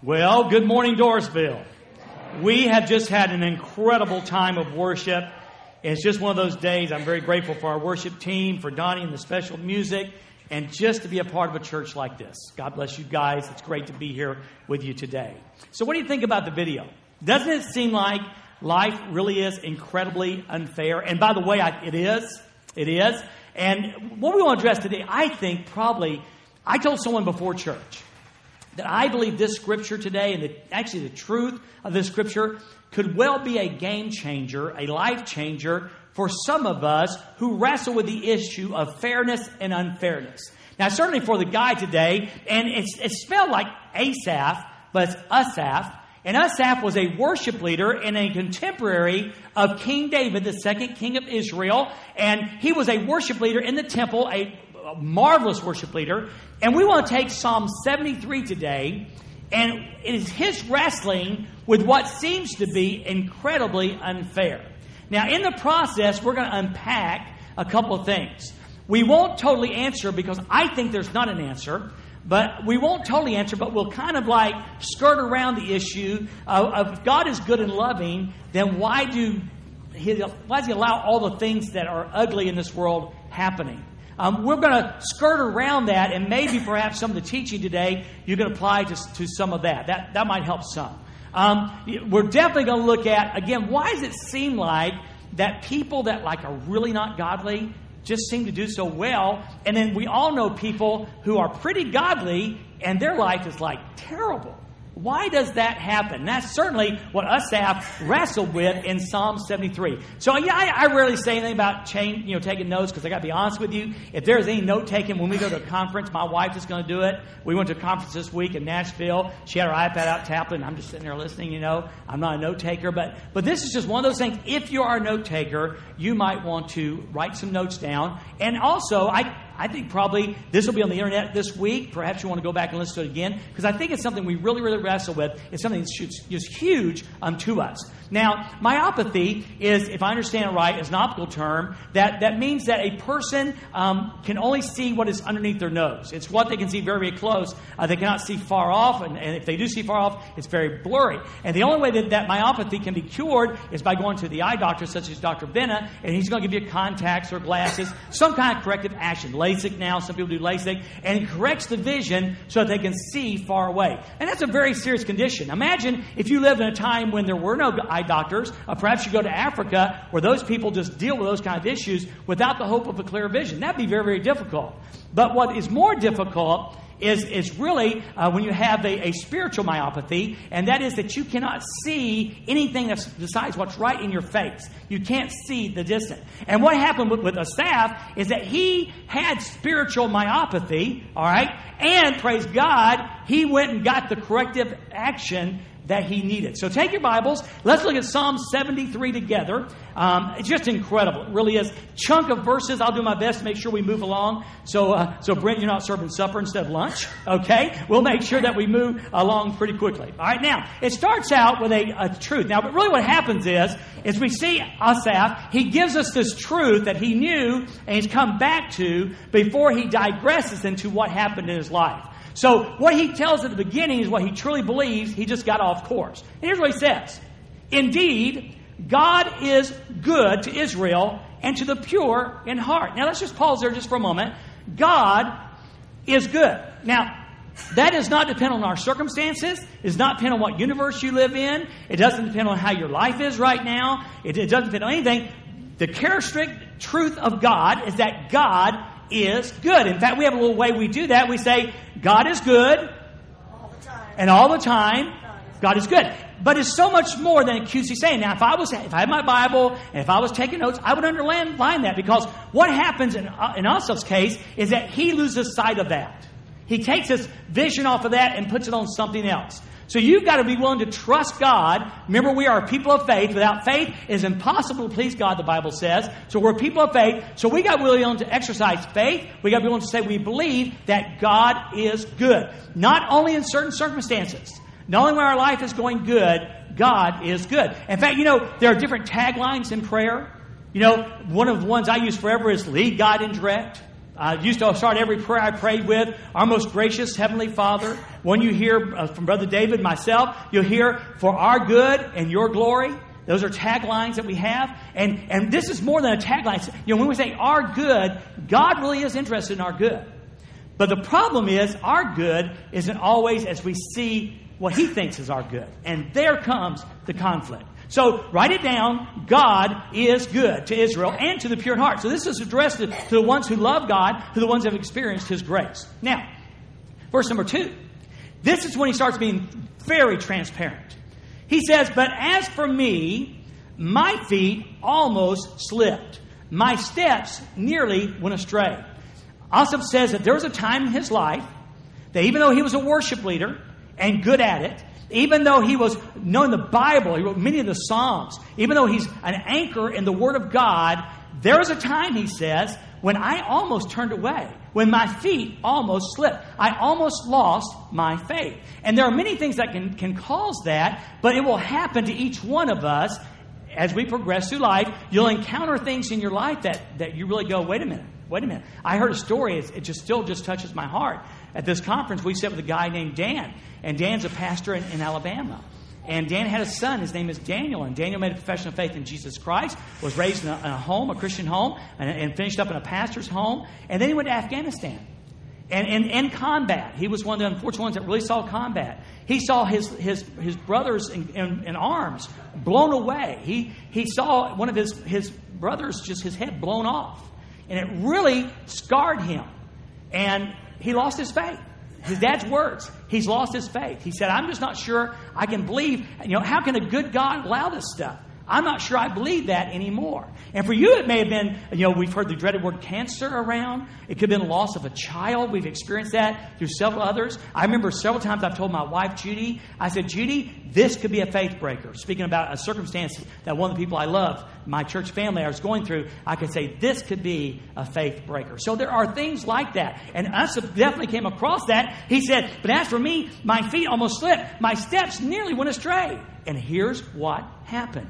Well, good morning, Dorisville. We have just had an incredible time of worship. It's just one of those days. I'm very grateful for our worship team, for Donnie and the special music, and just to be a part of a church like this. God bless you guys. It's great to be here with you today. So what do you think about the video? Doesn't it seem like life really is incredibly unfair? And by the way, it is. And what we want to address today, I think probably, I told someone before church that I believe this scripture today, and actually the truth of this scripture, could well be a game changer, a life changer for some of us who wrestle with the issue of fairness and unfairness. Now, certainly for the guy today, and it's spelled like Asaph, but it's Asaph. And Asaph was a worship leader and a contemporary of King David, the second king of Israel. And he was a worship leader in the temple, a marvelous worship leader. And we want to take Psalm 73 today, and it is his wrestling with what seems to be incredibly unfair. Now, in the process, we're going to unpack a couple of things. We won't totally answer, because I think there's not an answer. But we won't totally answer, but we'll kind of like skirt around the issue of God is good and loving, then why does he allow all the things that are ugly in this world happening? We're going to skirt around that, and maybe perhaps some of the teaching today you can apply to some of that. That might help some. We're definitely going to look at, again, why does it seem like that people that like are really not godly just seem to do so well? And then we all know people who are pretty godly and their life is like terrible. Why does that happen? And that's certainly what Asaph wrestled with in Psalm 73. So yeah, I rarely say anything about taking notes, because I got to be honest with you. If there's any note taking when we go to a conference, my wife is going to do it. We went to a conference this week in Nashville. She had her iPad out tapping, and I'm just sitting there listening. I'm not a note taker, but this is just one of those things. If you are a note taker, you might want to write some notes down. And also, I think probably this will be on the internet this week. Perhaps you want to go back and listen to it again, because I think it's something we really, really wrestle with. It's something that's just huge to us. Now, myopathy is, if I understand it right, is an optical term that means that a person can only see what is underneath their nose. It's what they can see very, very close. They cannot see far off, and if they do see far off, it's very blurry. And the only way that myopathy can be cured is by going to the eye doctor, such as Dr. Venna, and he's going to give you contacts or glasses, some kind of corrective action. LASIK now, some people do LASIK, and it corrects the vision so that they can see far away. And that's a very serious condition. Imagine if you lived in a time when there were no eye doctors, or perhaps you go to Africa, where those people just deal with those kind of issues without the hope of a clear vision. That'd be very, very difficult. But what is more difficult is really when you have a spiritual myopathy, and that is that you cannot see anything that besides what's right in your face. You can't see the distant. And what happened with Asaph is that he had spiritual myopathy, all right, and praise God, he went and got the corrective action that he needed. So take your Bibles. Let's look at Psalm 73 together. It's just incredible. It really is. Chunk of verses. I'll do my best to make sure we move along. So Brent, you're not serving supper instead of lunch. Okay? We'll make sure that we move along pretty quickly. All right, now, it starts out with a truth. Now, but really what happens is we see Asaph. He gives us this truth that he knew and he's come back to before he digresses into what happened in his life. So what he tells at the beginning is what he truly believes. He just got off course. And here's what he says. Indeed, God is good to Israel and to the pure in heart. Now let's just pause there just for a moment. God is good. Now, that does not depend on our circumstances. It does not depend on what universe you live in. It doesn't depend on how your life is right now. It doesn't depend on anything. The characteristic truth of God is that God is good. In fact, we have a little way we do that. We say, God is good. All the time. And all the time, God is good. But it's so much more than accusing saying. Now, if I had my Bible and if I was taking notes, I would underline that, because what happens in Asaph's case is that he loses sight of that. He takes his vision off of that and puts it on something else. So you've got to be willing to trust God. Remember, we are people of faith. Without faith, it is impossible to please God, the Bible says. So we're people of faith. So we got to be willing to exercise faith. We got to be willing to say we believe that God is good. Not only in certain circumstances. Not only when our life is going good, God is good. In fact, there are different taglines in prayer. One of the ones I use forever is lead, guide, and direct. I used to start every prayer I prayed with, "Our most gracious Heavenly Father." When you hear from Brother David, myself, you'll hear, "For our good and your glory." Those are taglines that we have. And this is more than a tagline. You know, when we say our good, God really is interested in our good. But the problem is our good isn't always as we see what he thinks is our good. And there comes the conflict. So write it down. God is good to Israel and to the pure in heart. So this is addressed to the ones who love God, to the ones who have experienced his grace. Now, verse number 2. This is when he starts being very transparent. He says, "But as for me, my feet almost slipped. My steps nearly went astray." Asaph says that there was a time in his life that even though he was a worship leader and good at it, even though he was knowing the Bible, he wrote many of the Psalms, even though he's an anchor in the Word of God, there was a time, he says, when I almost turned away, when my feet almost slipped. I almost lost my faith. And there are many things that can cause that, but it will happen to each one of us as we progress through life. You'll encounter things in your life that you really go, wait a minute. I heard a story. It just touches my heart. At this conference, we sat with a guy named Dan, and Dan's a pastor in Alabama. And Dan had a son. His name is Daniel. And Daniel made a profession of faith in Jesus Christ, was raised in a home, a Christian home, and finished up in a pastor's home. And then he went to Afghanistan. And combat. He was one of the unfortunate ones that really saw combat. He saw his brothers in arms blown away. He saw one of his brothers, just his head blown off. And it really scarred him. And he lost his faith. His dad's words. He's lost his faith. He said, "I'm just not sure I can believe. You know, how can a good God allow this stuff? I'm not sure I believe that anymore." And for you, it may have been, you know, we've heard the dreaded word cancer around. It could have been loss of a child. We've experienced that through several others. I remember several times I've told my wife, Judy, I said, "Judy, this could be a faith breaker." Speaking about a circumstance that one of the people I love, my church family, I was going through, I could say, this could be a faith breaker. So there are things like that. And us definitely came across that. He said, "But as for me, my feet almost slipped. My steps nearly went astray." And here's what happened.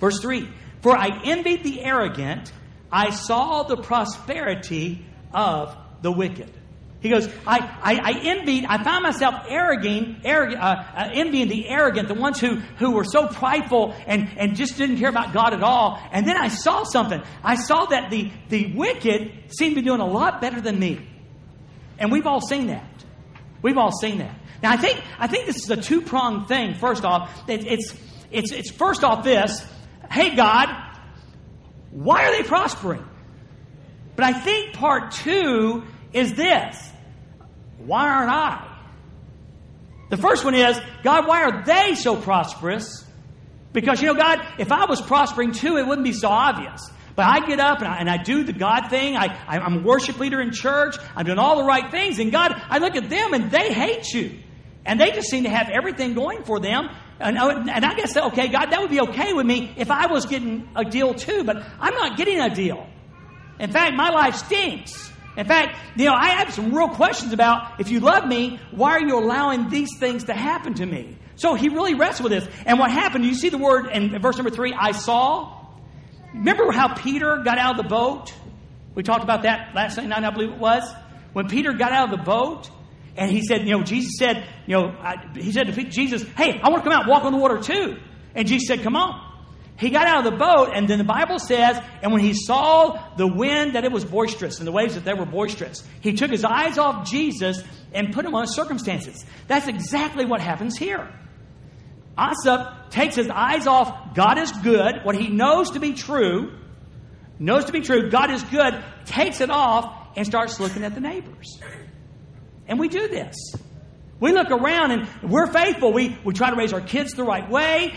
Verse 3, "For I envied the arrogant, I saw the prosperity of the wicked." He goes, I found myself envying the arrogant, the ones who were so prideful and just didn't care about God at all. And then I saw something. I saw that the wicked seemed to be doing a lot better than me. And we've all seen that. We've all seen that. Now, I think this is a two-pronged thing, first off. It's first off this, hey, God, why are they prospering? But I think part two is this, why aren't I? The first one is, God, why are they so prosperous? Because, you know, God, if I was prospering too, it wouldn't be so obvious. But I get up and I do the God thing. I'm a worship leader in church. I'm doing all the right things. And God, I look at them and they hate you. And they just seem to have everything going for them. And I guess, okay, God, that would be okay with me if I was getting a deal too, but I'm not getting a deal. In fact, my life stinks. In fact, you know, I have some real questions about, if you love me, why are you allowing these things to happen to me? So he really wrestled with this. And what happened, you see the word in verse number 3, I saw. Remember how Peter got out of the boat? We talked about that last night, I believe it was. When Peter got out of the boat, and he said, you know, Jesus said, you know, he said to Jesus, "Hey, I want to come out and walk on the water too." And Jesus said, "Come on." He got out of the boat, and then the Bible says, and when he saw the wind, that it was boisterous, and the waves that they were boisterous, he took his eyes off Jesus and put him on his circumstances. That's exactly what happens here. Asaph takes his eyes off God is good, what he knows to be true, God is good, takes it off, and starts looking at the neighbors. And we do this. We look around and we're faithful. We try to raise our kids the right way.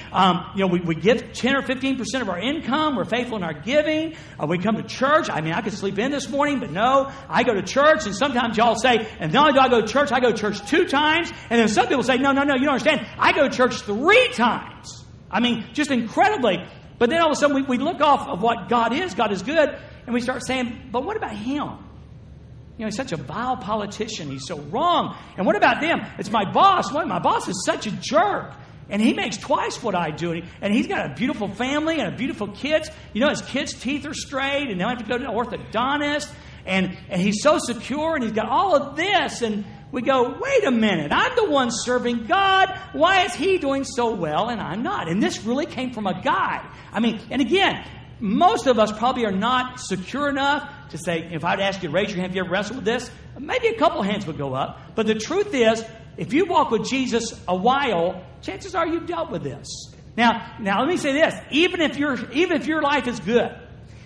You know, we give 10 or 15% of our income. We're faithful in our giving. We come to church. I mean, I could sleep in this morning, but no, I go to church. And sometimes y'all say, and not only do I go to church 2 times. And then some people say, no, you don't understand. I go to church 3 times. I mean, just incredibly. But then all of a sudden we look off of what God is good, and we start saying, but what about him? You know, he's such a vile politician. He's so wrong. And what about them? It's my boss. Well, my boss is such a jerk. And he makes twice what I do. And he's got a beautiful family and a beautiful kids. You know, his kids' teeth are straight. And now I have to go to an orthodontist. and he's so secure, and he's got all of this. And we go, wait a minute, I'm the one serving God. Why is he doing so well and I'm not? And this really came from a guy. I mean, and again, most of us probably are not secure enough to say, if I'd ask you to raise your hand, have you ever wrestled with this? Maybe a couple hands would go up. But the truth is, if you walk with Jesus a while, chances are you've dealt with this. Now, let me say this. Even if your life is good,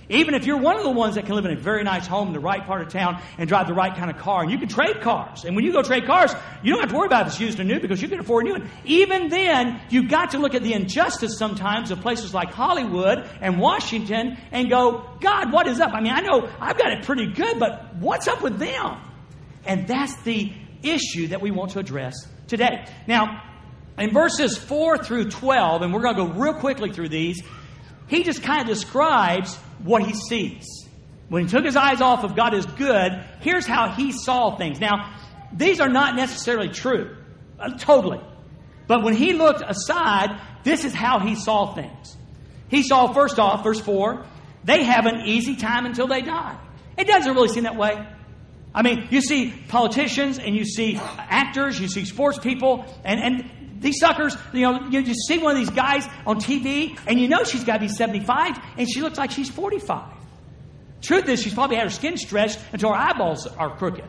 even if you're one of the ones that can live in a very nice home in the right part of town and drive the right kind of car, and you can trade cars. And when you go trade cars, you don't have to worry about if it's used or new because you can afford a new one. Even then, you've got to look at the injustice sometimes of places like Hollywood and Washington and go, God, what is up? I mean, I know I've got it pretty good, but what's up with them? And that's the issue that we want to address today. Now, in verses 4 through 12, and we're going to go real quickly through these, he just kind of describes what he sees. When he took his eyes off of God is good, here's how he saw things. Now, these are not necessarily true, totally. But when he looked aside, this is how he saw things. He saw, first off, verse 4, they have an easy time until they die. It doesn't really seem that way. I mean, you see politicians and you see actors, you see sports people, and these suckers, you just see one of these guys on TV, and you know she's got to be 75, and she looks like she's 45. Truth is, she's probably had her skin stretched until her eyeballs are crooked.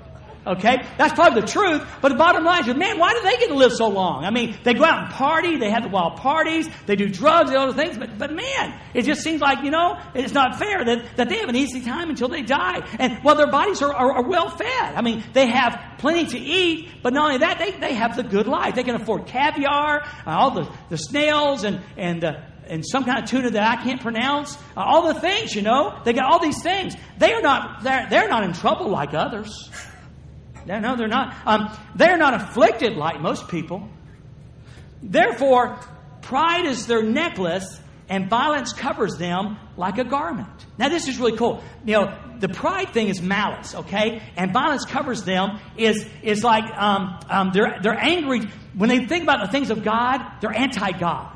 Okay? That's probably the truth, but the bottom line is, man, why do they get to live so long? I mean, they go out and party, they have the wild parties, they do drugs and other things, but man, it just seems like, it's not fair that they have an easy time until they die. And, well, their bodies are well fed. I mean, they have plenty to eat, but not only that, they have the good life. They can afford caviar, all the snails and some kind of tuna that I can't pronounce. All the things, they got all these things. They're not in trouble like others. No, they're not. They're not afflicted like most people. Therefore, pride is their necklace, and violence covers them like a garment. Now, this is really cool. The pride thing is malice, okay? And violence covers them is like they're angry. When they think about the things of God, they're anti-God.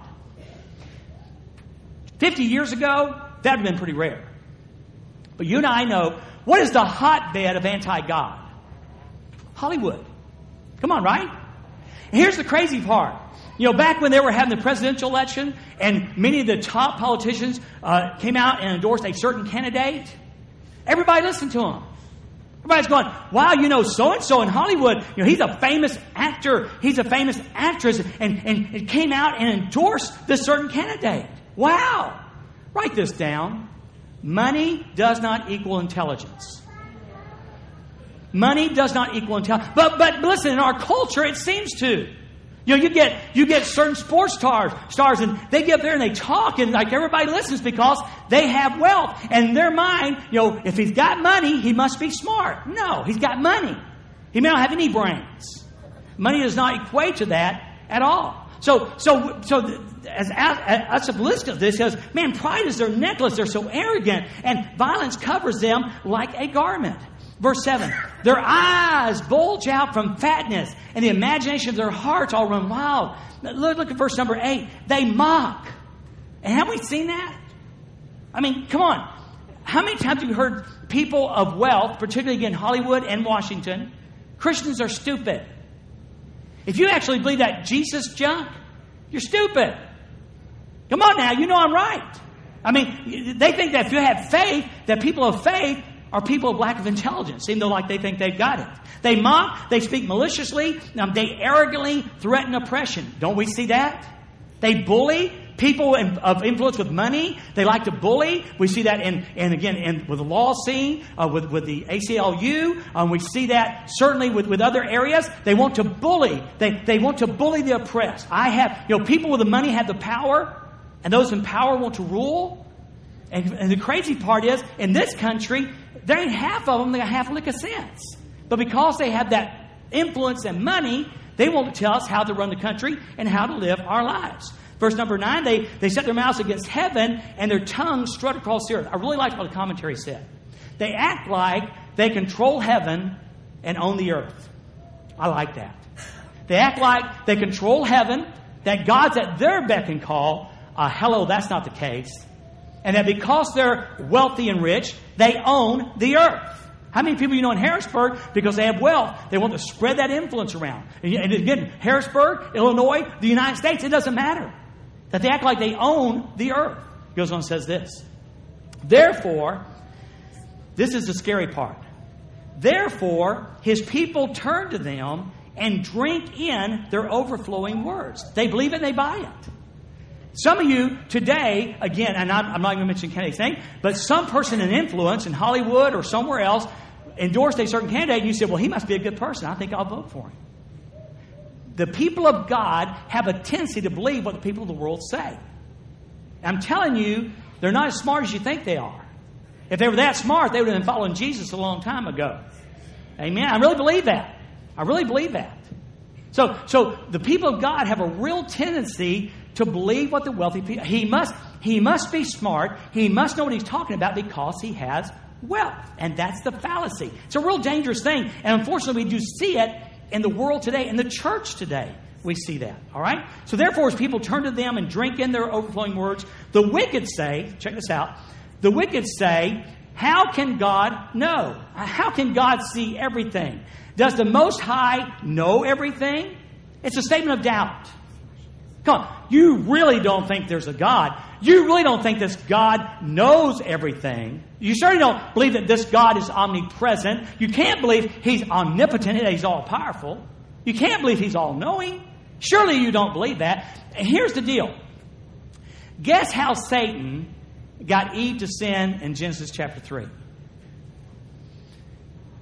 50 years ago, that would have been pretty rare. But you and I know, what is the hotbed of anti-God? Hollywood. Come on, right? And here's the crazy part. Back when they were having the presidential election and many of the top politicians came out and endorsed a certain candidate, everybody listened to him. Everybody's going, wow, so-and-so in Hollywood, he's a famous actor, he's a famous actress, and it came out and endorsed this certain candidate. Wow. Write this down. Money does not equal intelligence. Money does not equal intelligence. But listen, in our culture, it seems to. You get certain sports stars, and they get up there and they talk, and like everybody listens because they have wealth. And in their mind, if he's got money, he must be smart. No, he's got money. He may not have any brains. Money does not equate to that at all. So as a list of this says, man, pride is their necklace. They're so arrogant, and violence covers them like a garment. Verse 7, their eyes bulge out from fatness, and the imagination of their hearts all run wild. Look at verse number 8. They mock. And have we seen that? I mean, come on. How many times have you heard people of wealth, particularly in Hollywood and Washington, Christians are stupid? If you actually believe that Jesus junk, you're stupid. Come on now, I'm right. I mean, they think that if you have faith, that people of faith are people of lack of intelligence, even though like they think they've got it. They mock, they speak maliciously, they arrogantly threaten oppression. Don't we see that? They bully people of influence with money. They like to bully. We see that in with the law scene, with the ACLU. We see that certainly with other areas. They want to bully. They want to bully the oppressed. People with the money have the power, and those in power want to rule. And the crazy part is, in this country, there ain't half of them that have a lick of sense. But because they have that influence and money, they won't tell us how to run the country and how to live our lives. Verse number 9, they set their mouths against heaven, and their tongues strut across the earth. I really liked what the commentary said. They act like they control heaven and own the earth. I like that. They act like they control heaven, that God's at their beck and call. Hello, that's not the case. And that because they're wealthy and rich, they own the earth. How many people you know in Harrisburg, because they have wealth, they want to spread that influence around? And again, Harrisburg, Illinois, the United States, it doesn't matter. That they act like they own the earth. He goes on and says this. Therefore, this is the scary part. Therefore, his people turn to them and drink in their overflowing words. They believe it and they buy it. Some of you today, again, and I'm not going to mention candidate's name, but some person in influence in Hollywood or somewhere else endorsed a certain candidate, and you said, well, he must be a good person. I think I'll vote for him. The people of God have a tendency to believe what the people of the world say. I'm telling you, they're not as smart as you think they are. If they were that smart, they would have been following Jesus a long time ago. Amen. I really believe that. I really believe that. So the people of God have a real tendency to believe what the wealthy people... He must be smart. He must know what he's talking about because he has wealth. And that's the fallacy. It's a real dangerous thing. And unfortunately, we do see it in the world today, in the church today. We see that. All right? So therefore, as people turn to them and drink in their overflowing words, the wicked say, check this out, the wicked say, how can God know? How can God see everything? Does the Most High know everything? It's a statement of doubt. Come on. You really don't think there's a God. You really don't think this God knows everything. You certainly don't believe that this God is omnipresent. You can't believe He's omnipotent and that He's all-powerful. You can't believe He's all-knowing. Surely you don't believe that. And here's the deal. Guess how Satan got Eve to sin in Genesis chapter 3.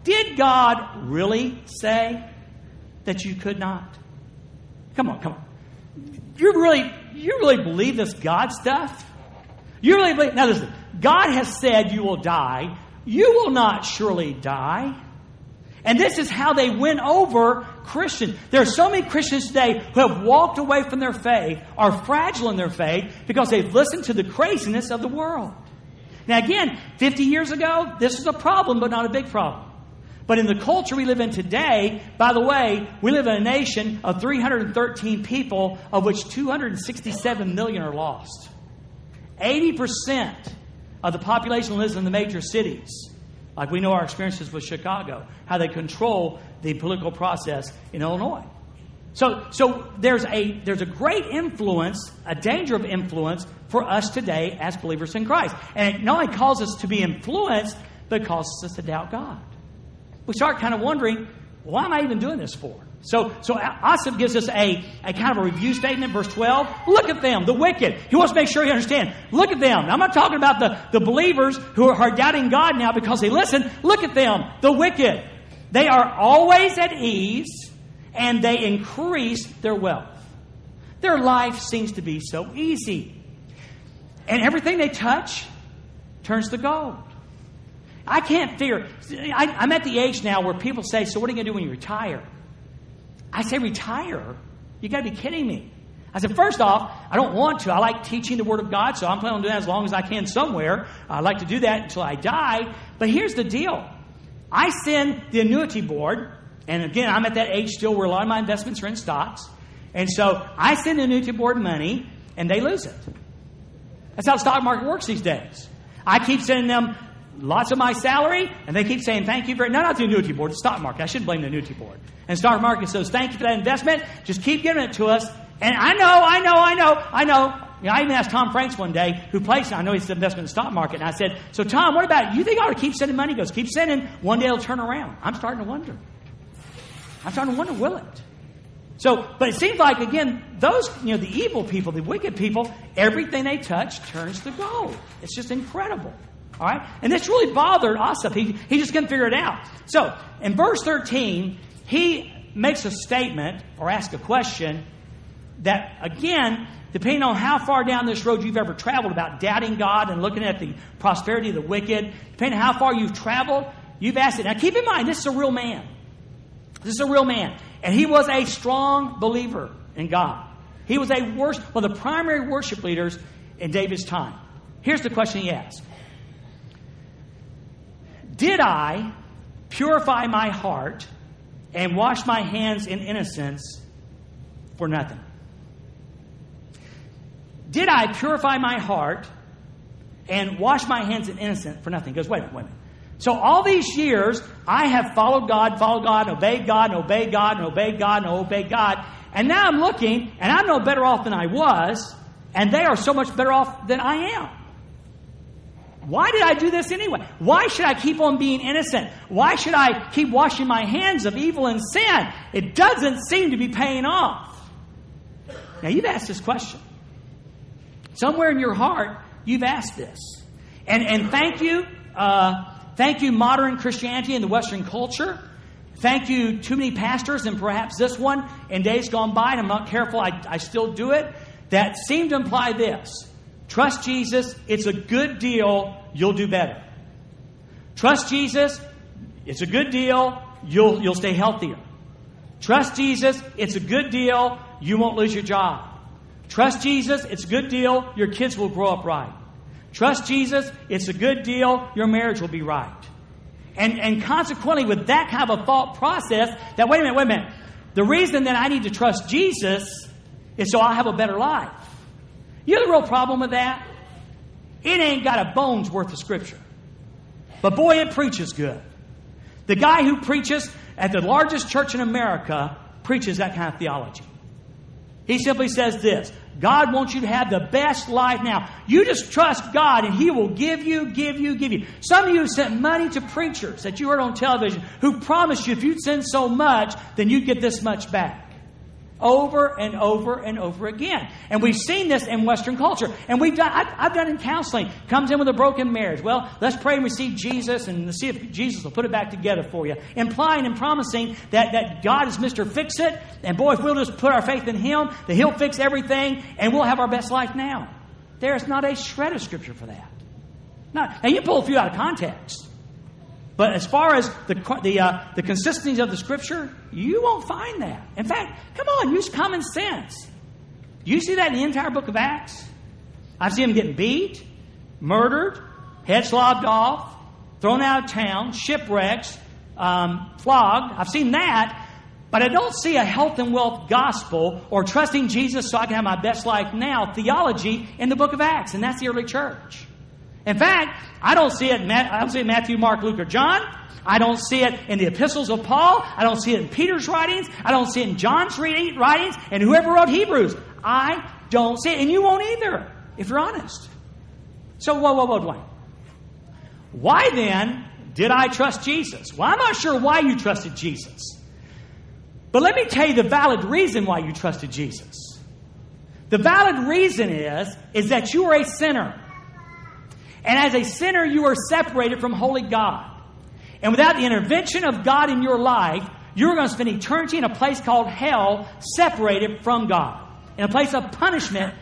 Did God really say that you could not? Come on. You really believe this God stuff? You really believe... Now listen, God has said you will die. You will not surely die. And this is how they win over Christians. There are so many Christians today who have walked away from their faith, are fragile in their faith, because they've listened to the craziness of the world. Now again, 50 years ago, this was a problem, but not a big problem. But in the culture we live in today, by the way, we live in a nation of 313 people, of which 267 million are lost. 80% of the population lives in the major cities. Like we know our experiences with Chicago, how they control the political process in Illinois. So there's a great influence, a danger of influence for us today as believers in Christ. And it not only causes us to be influenced, but it causes us to doubt God. We start kind of wondering, why am I even doing this for? So Asaph gives us a kind of a review statement, verse 12. Look at them, the wicked. He wants to make sure you understand. Look at them. Now, I'm not talking about the believers who are doubting God now because they listen. Look at them, the wicked. They are always at ease, and they increase their wealth. Their life seems to be so easy. And everything they touch turns to gold. I can't figure... I'm at the age now where people say, so what are you going to do when you retire? I say, retire? You got to be kidding me. I said, first off, I don't want to. I like teaching the Word of God, so I'm planning on doing that as long as I can somewhere. I like to do that until I die. But here's the deal. I send the annuity board, and again, I'm at that age still where a lot of my investments are in stocks. And so I send the annuity board money, and they lose it. That's how the stock market works these days. I keep sending them lots of my salary, and they keep saying, thank you very... No, not the annuity board, the stock market. I shouldn't blame the annuity board. And the stock market says, thank you for that investment. Just keep giving it to us. And I know. You know, I even asked Tom Franks one day, who plays, I know he's an investment in the stock market, and I said, so Tom, what about it? You think I ought to keep sending money? He goes, keep sending. One day it'll turn around. I'm starting to wonder, will it? So, but it seems like, again, those, you know, the evil people, the wicked people, everything they touch turns to gold. It's just incredible. All right? And this really bothered Asaph. He just couldn't figure it out. So, in verse 13, he makes a statement or asks a question that, again, depending on how far down this road you've ever traveled about doubting God and looking at the prosperity of the wicked, depending on how far you've traveled, you've asked it. Now, keep in mind, this is a real man. This is a real man. And he was a strong believer in God. He was one of the primary worship leaders in David's time. Here's the question he asked. Did I purify my heart and wash my hands in innocence for nothing? Did I purify my heart and wash my hands in innocence for nothing? He goes, wait a minute. So all these years, I have followed God, and obeyed God, and obeyed God, and obeyed God, and obeyed God. And now I'm looking, and I'm no better off than I was, and they are so much better off than I am. Why did I do this anyway? Why should I keep on being innocent? Why should I keep washing my hands of evil and sin? It doesn't seem to be paying off. Now, you've asked this question. Somewhere in your heart, you've asked this. And thank you. Thank you, modern Christianity and the Western culture. Thank you, too many pastors, and perhaps this one, in days gone by, and I'm not careful, I still do it, that seem to imply this. Trust Jesus, it's a good deal, you'll do better. Trust Jesus, it's a good deal, you'll stay healthier. Trust Jesus, it's a good deal, you won't lose your job. Trust Jesus, it's a good deal, your kids will grow up right. Trust Jesus, it's a good deal, your marriage will be right. And consequently, with that kind of a thought process, that wait a minute, the reason that I need to trust Jesus is so I'll have a better life. You know the real problem with that? It ain't got a bone's worth of Scripture. But boy, it preaches good. The guy who preaches at the largest church in America preaches that kind of theology. He simply says this: God wants you to have the best life now. You just trust God and He will give you. Some of you have sent money to preachers that you heard on television who promised you if you'd send so much, then you'd get this much back. Over and over and over again. And we've seen this in Western culture. And I've done in counseling. Comes in with a broken marriage. Well, let's pray and receive Jesus and see if Jesus will put it back together for you. Implying and promising that God is Mr. Fix-It. And boy, if we'll just put our faith in Him, that He'll fix everything and we'll have our best life now. There's not a shred of Scripture for that. Now, you pull a few out of context. But as far as the consistency of the Scripture, you won't find that. In fact, come on, use common sense. You see that in the entire book of Acts? I've seen them getting beat, murdered, heads lobbed off, thrown out of town, shipwrecks, flogged. I've seen that. But I don't see a health and wealth gospel or trusting Jesus so I can have my best life now theology in the book of Acts. And that's the early church. In fact, I don't see it in Matthew, Mark, Luke, or John. I don't see it in the epistles of Paul. I don't see it in Peter's writings. I don't see it in John's writings. And whoever wrote Hebrews. I don't see it. And you won't either, if you're honest. So, whoa, Dwayne. Why then did I trust Jesus? Well, I'm not sure why you trusted Jesus. But let me tell you the valid reason why you trusted Jesus. The valid reason is that you are a sinner. And as a sinner, you are separated from holy God. And without the intervention of God in your life, you're going to spend eternity in a place called hell, separated from God. In a place of punishment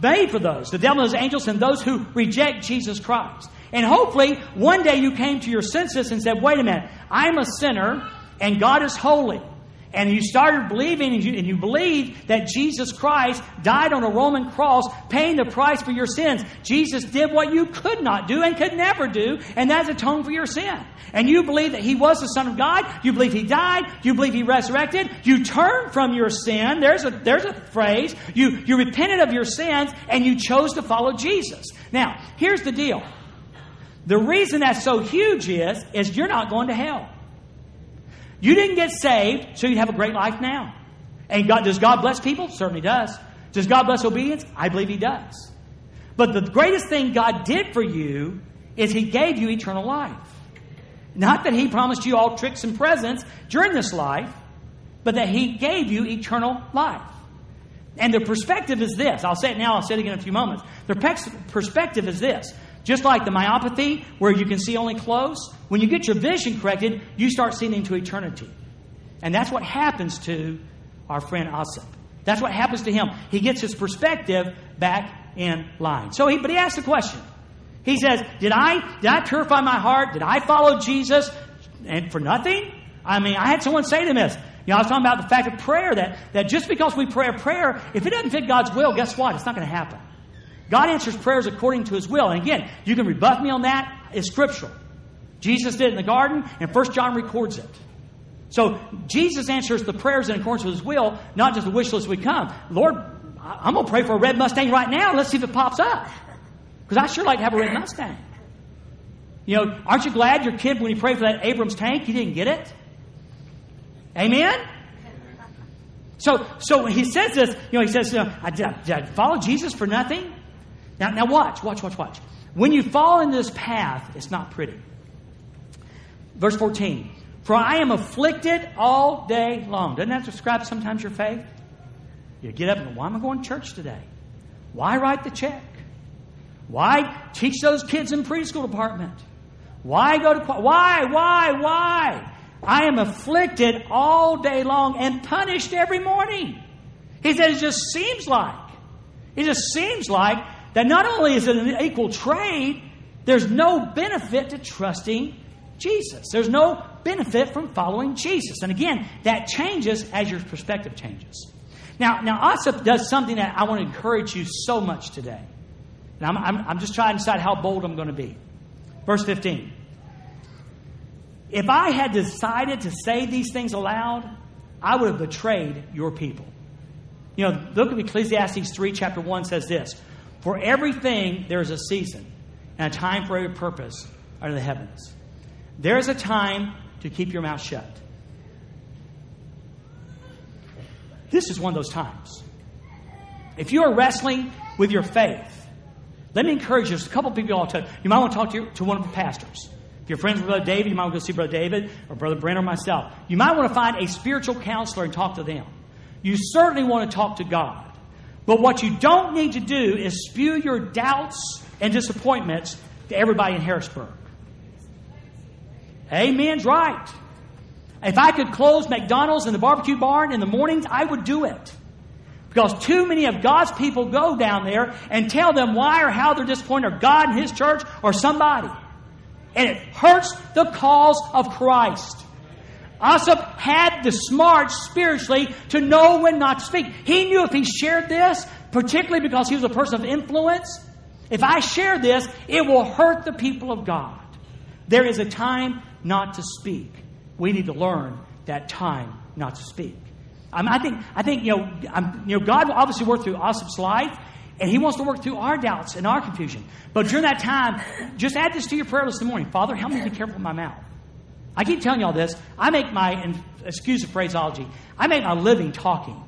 made for those, the devil and his angels, and those who reject Jesus Christ. And hopefully, one day you came to your senses and said, wait a minute, I'm a sinner, and God is holy. And you started believing, and you believed that Jesus Christ died on a Roman cross, paying the price for your sins. Jesus did what you could not do and could never do, and that's atoned for your sin. And you believe that He was the Son of God. You believe He died. You believe He resurrected. You turn from your sin. There's a phrase. You repented of your sins, and you chose to follow Jesus. Now, here's the deal. The reason that's so huge is you're not going to hell. You didn't get saved, so you'd have a great life now. And does God bless people? Certainly does. Does God bless obedience? I believe He does. But the greatest thing God did for you is He gave you eternal life. Not that He promised you all tricks and presents during this life, but that He gave you eternal life. And the perspective is this. I'll say it now, I'll say it again in a few moments. The perspective is this. Just like the myopathy, where you can see only close, when you get your vision corrected, you start seeing into eternity. And that's what happens to our friend Asaph. That's what happens to him. He gets his perspective back in line. But he asked the question. He says, did I purify my heart? Did I follow Jesus? And for nothing? I mean, I had someone say to me this. You know, I was talking about the fact of prayer, that just because we pray a prayer, if it doesn't fit God's will, guess what? It's not going to happen. God answers prayers according to His will. And again, you can rebuff me on that. It's scriptural. Jesus did it in the garden, and 1 John records it. So Jesus answers the prayers in accordance with His will, not just the wish list we come. Lord, I'm going to pray for a red Mustang right now. Let's see if it pops up. Because I sure like to have a red Mustang. You know, aren't you glad your kid, when he prayed for that Abrams tank, he didn't get it? Amen? So he says this, you know, he says, did I follow Jesus for nothing? Now watch. When you fall in this path, it's not pretty. Verse 14. For I am afflicted all day long. Doesn't that describe sometimes your faith? You get up and go, why am I going to church today? Why write the check? Why teach those kids in preschool department? Why go to... Why? I am afflicted all day long and punished every morning. He said it just seems like. It just seems like that not only is it an equal trade, there's no benefit to trusting Jesus. There's no benefit from following Jesus. And again, that changes as your perspective changes. Now Asaph does something that I want to encourage you so much today. And I'm just trying to decide how bold I'm going to be. Verse 15. If I had decided to say these things aloud, I would have betrayed your people. You know, look at Ecclesiastes 3, chapter 1 says this. For everything there is a season and a time for every purpose under the heavens. There is a time to keep your mouth shut. This is one of those times. If you are wrestling with your faith, let me encourage you. There's a couple people you might want to talk to one of the pastors. If you're friends with Brother David, you might want to go see Brother David or Brother Brent or myself. You might want to find a spiritual counselor and talk to them. You certainly want to talk to God. But what you don't need to do is spew your doubts and disappointments to everybody in Harrisburg. Amen's right. If I could close McDonald's and the Barbecue Barn in the mornings, I would do it. Because too many of God's people go down there and tell them why or how they're disappointed, or God and His church, or somebody. And it hurts the cause of Christ. Asaph had the smarts spiritually to know when not to speak. He knew if he shared this, particularly because he was a person of influence, if I share this, it will hurt the people of God. There is a time not to speak. We need to learn that time not to speak. I think God will obviously work through Asaph's life, and He wants to work through our doubts and our confusion. But during that time, just add this to your prayer list in the morning. Father, help me to be careful with my mouth. I keep telling you all this. I make excuse the phraseology, I make my living talking.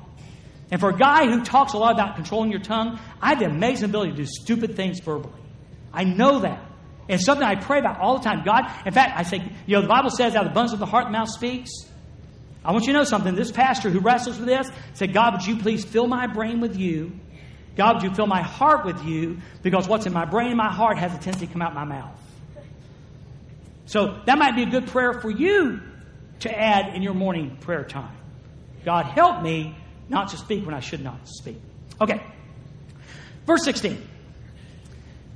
And for a guy who talks a lot about controlling your tongue, I have the amazing ability to do stupid things verbally. I know that. It's something I pray about all the time. God, in fact, I say, the Bible says out of the abundance of the heart, the mouth speaks. I want you to know something. This pastor who wrestles with this said, God, would you please fill my brain with you? God, would you fill my heart with you? Because what's in my brain and my heart has a tendency to come out my mouth. So that might be a good prayer for you to add in your morning prayer time. God, help me not to speak when I should not speak. Okay. Verse 16.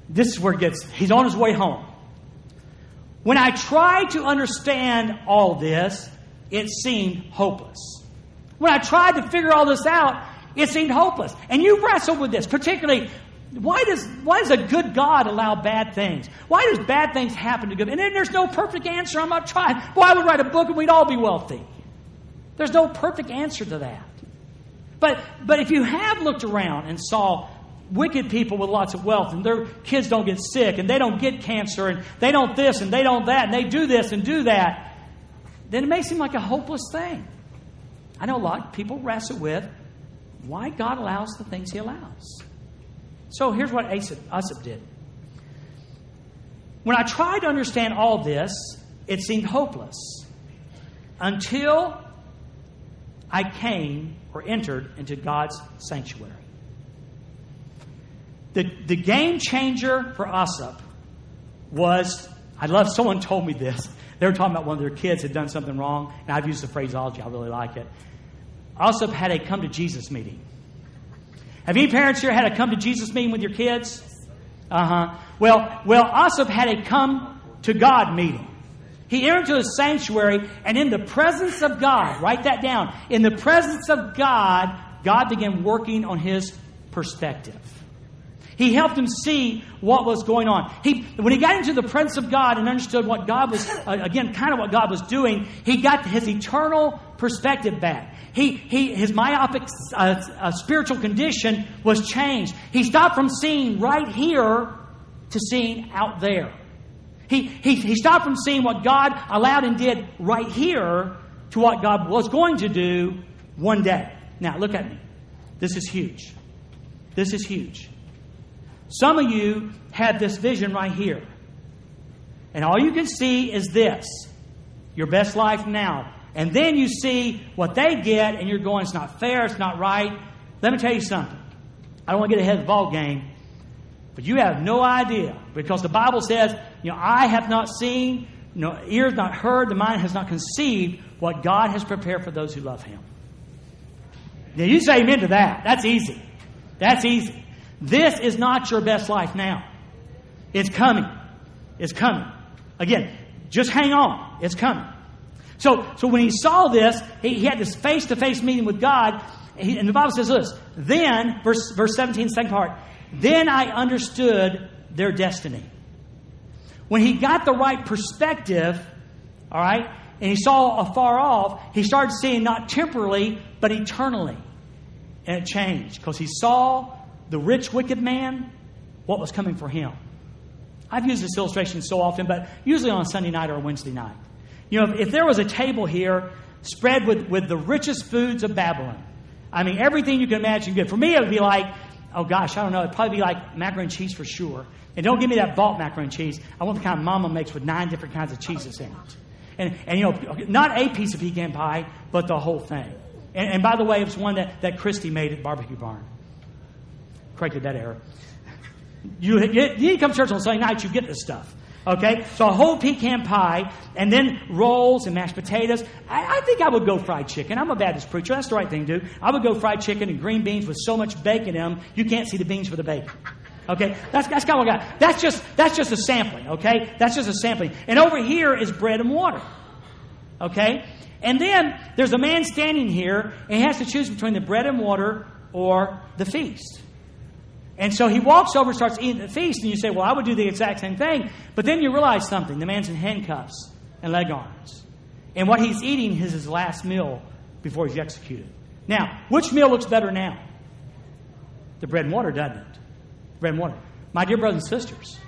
This is where it gets, he's on his way home. When I tried to understand all this, it seemed hopeless. When I tried to figure all this out, it seemed hopeless. And you wrestled with this, particularly, why does a good God allow bad things? Why does bad things happen to good? And then there's no perfect answer. I'm not trying. Boy, I would write a book and we'd all be wealthy. There's no perfect answer to that. But if you have looked around and saw wicked people with lots of wealth, and their kids don't get sick, and they don't get cancer, and they don't this, and they don't that, and they do this and do that, then it may seem like a hopeless thing. I know a lot of people wrestle with why God allows the things He allows. So here's what Asaph did. When I tried to understand all this, it seemed hopeless until I came or entered into God's sanctuary. The game changer for Asaph was, I love, someone told me this. They were talking about one of their kids had done something wrong, and I've used the phraseology, I really like it. Asaph had a come to Jesus meeting. Have any parents here had a come to Jesus meeting with your kids? Well, Asaph had a come to God meeting. He entered into his sanctuary, and in the presence of God, write that down, in the presence of God, God began working on his perspective. He helped him see what was going on. When he got into the presence of God and understood what God was, what God was doing, he got his eternal perspective back. His myopic spiritual condition was changed. He stopped from seeing right here to seeing out there. He stopped from seeing what God allowed and did right here to what God was going to do one day. Now, look at me. This is huge. This is huge. Some of you have this vision right here. And all you can see is this. Your best life now. And then you see what they get and you're going, it's not fair, it's not right. Let me tell you something. I don't want to get ahead of the ball game. But you have no idea. Because the Bible says, I have not seen, ears not heard, the mind has not conceived what God has prepared for those who love Him. Now you say amen to that. That's easy. That's easy. This is not your best life now. It's coming. It's coming. Again, just hang on. It's coming. So when he saw this, he had this face-to-face meeting with God. And the Bible says this. Then, verse 17, second part. Then I understood their destiny. When he got the right perspective, all right, and he saw afar off, he started seeing not temporally, but eternally. And it changed because he saw the rich, wicked man, what was coming for him. I've used this illustration so often, but usually on a Sunday night or a Wednesday night. If there was a table here spread with the richest foods of Babylon, I mean, everything you can imagine good. For me, it would be like, oh gosh, I don't know. It'd probably be like macaroni and cheese for sure. And don't give me that bought macaroni and cheese. I want the kind of Mama makes with 9 different kinds of cheeses in it. And not a piece of pecan pie, but the whole thing. And by the way, it was one that Christy made at Barbecue Barn. Corrected that error. You come to church on Sunday night, you get this stuff. Okay? So a whole pecan pie, and then rolls and mashed potatoes. I think I would go fried chicken. I'm a Baptist preacher. That's the right thing to do. I would go fried chicken and green beans with so much bacon in them, you can't see the beans for the bacon. Okay? That's kind of what I got. That's just a sampling, okay? That's just a sampling. And over here is bread and water. Okay? And then there's a man standing here, and he has to choose between the bread and water or the feast. And so he walks over and starts eating the feast. And you say, well, I would do the exact same thing. But then you realize something. The man's in handcuffs and leg irons. And what he's eating is his last meal before he's executed. Now, which meal looks better now? The bread and water, doesn't it? Bread and water. My dear brothers and sisters,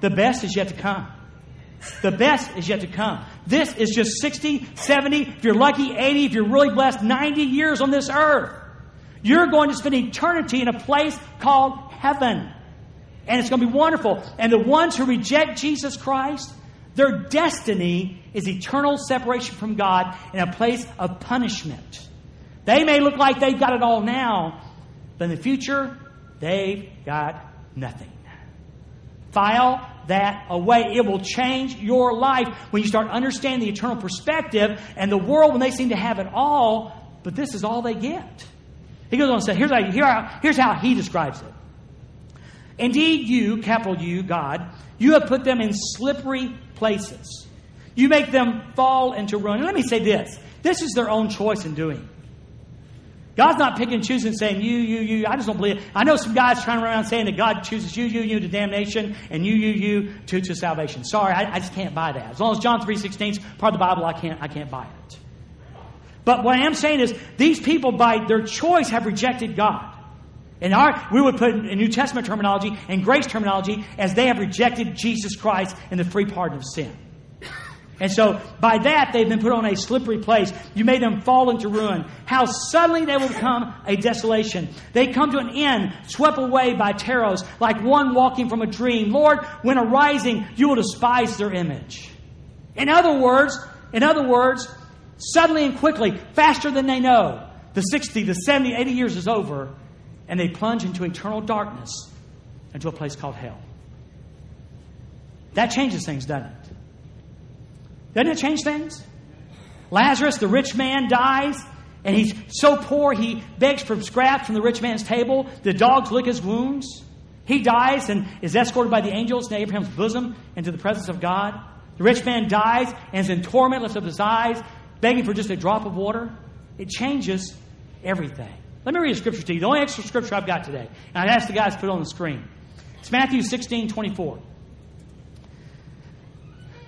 the best is yet to come. The best is yet to come. This is just 60, 70, if you're lucky, 80, if you're really blessed, 90 years on this earth. You're going to spend eternity in a place called heaven. And it's going to be wonderful. And the ones who reject Jesus Christ, their destiny is eternal separation from God in a place of punishment. They may look like they've got it all now, but in the future, they've got nothing. File that away. It will change your life when you start understanding the eternal perspective and the world when they seem to have it all, but this is all they get. He goes on and says, here's how he describes it. Indeed, you, capital U, God, you have put them in slippery places. You make them fall into ruin. And let me say this. This is their own choice in doing. God's not picking and choosing and saying, you. I just don't believe it. I know some guys trying around saying that God chooses you to damnation and you to salvation. Sorry, I just can't buy that. As long as John 3:16 is part of the Bible, I can't buy it. But what I am saying is these people by their choice have rejected God. And we would put in New Testament terminology and grace terminology as they have rejected Jesus Christ and the free pardon of sin. And so by that they've been put on a slippery place. You made them fall into ruin. How suddenly they will become a desolation. They come to an end, swept away by terrors, like one walking from a dream. Lord, when arising, you will despise their image. In other words, suddenly and quickly, faster than they know, the 60, the 70, 80 years is over, and they plunge into eternal darkness, into a place called hell. That changes things, doesn't it? Doesn't it change things? Lazarus, the rich man, dies, and he's so poor he begs for scraps from the rich man's table. The dogs lick his wounds. He dies and is escorted by the angels to Abraham's bosom and to the presence of God. The rich man dies and is in torment, lifts up his eyes, begging for just a drop of water. It changes everything. Let me read a scripture to you. The only extra scripture I've got today. And I'd ask the guys to put it on the screen. It's Matthew 16:24.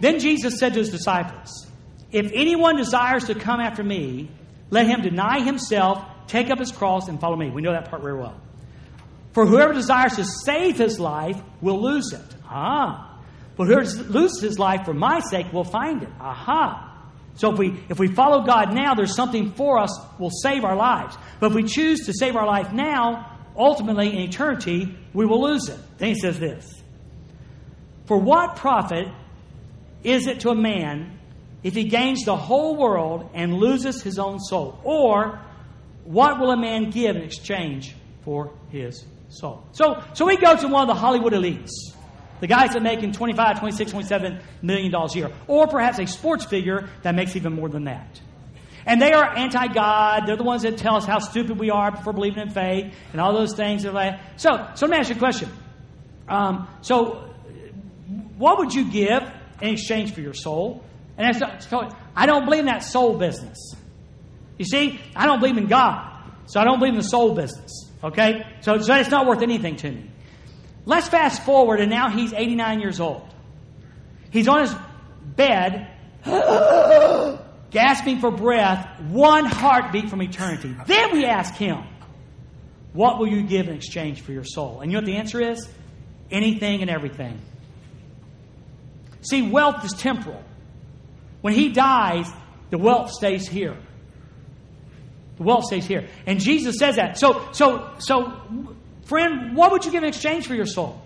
Then Jesus said to his disciples, if anyone desires to come after me, let him deny himself, take up his cross, and follow me. We know that part very well. For whoever desires to save his life will lose it. But whoever loses his life for my sake will find it. Aha! So if we follow God now, there's something for us will save our lives. But if we choose to save our life now, ultimately in eternity, we will lose it. Then he says this. For what profit is it to a man if he gains the whole world and loses his own soul? Or what will a man give in exchange for his soul? So he goes to one of the Hollywood elites. The guys that are making $25, $26, $27 million a year. Or perhaps a sports figure that makes even more than that. And they are anti-God. They're the ones that tell us how stupid we are for believing in faith and all those things. So let me ask you a question. What would you give in exchange for your soul? And I don't believe in that soul business. You see, I don't believe in God. So I don't believe in the soul business. Okay? So it's not worth anything to me. Let's fast forward, and now he's 89 years old. He's on his bed, gasping for breath, one heartbeat from eternity. Then we ask him, what will you give in exchange for your soul? And you know what the answer is? Anything and everything. See, wealth is temporal. When he dies, the wealth stays here. The wealth stays here. And Jesus says that. So, friend, what would you give in exchange for your soul?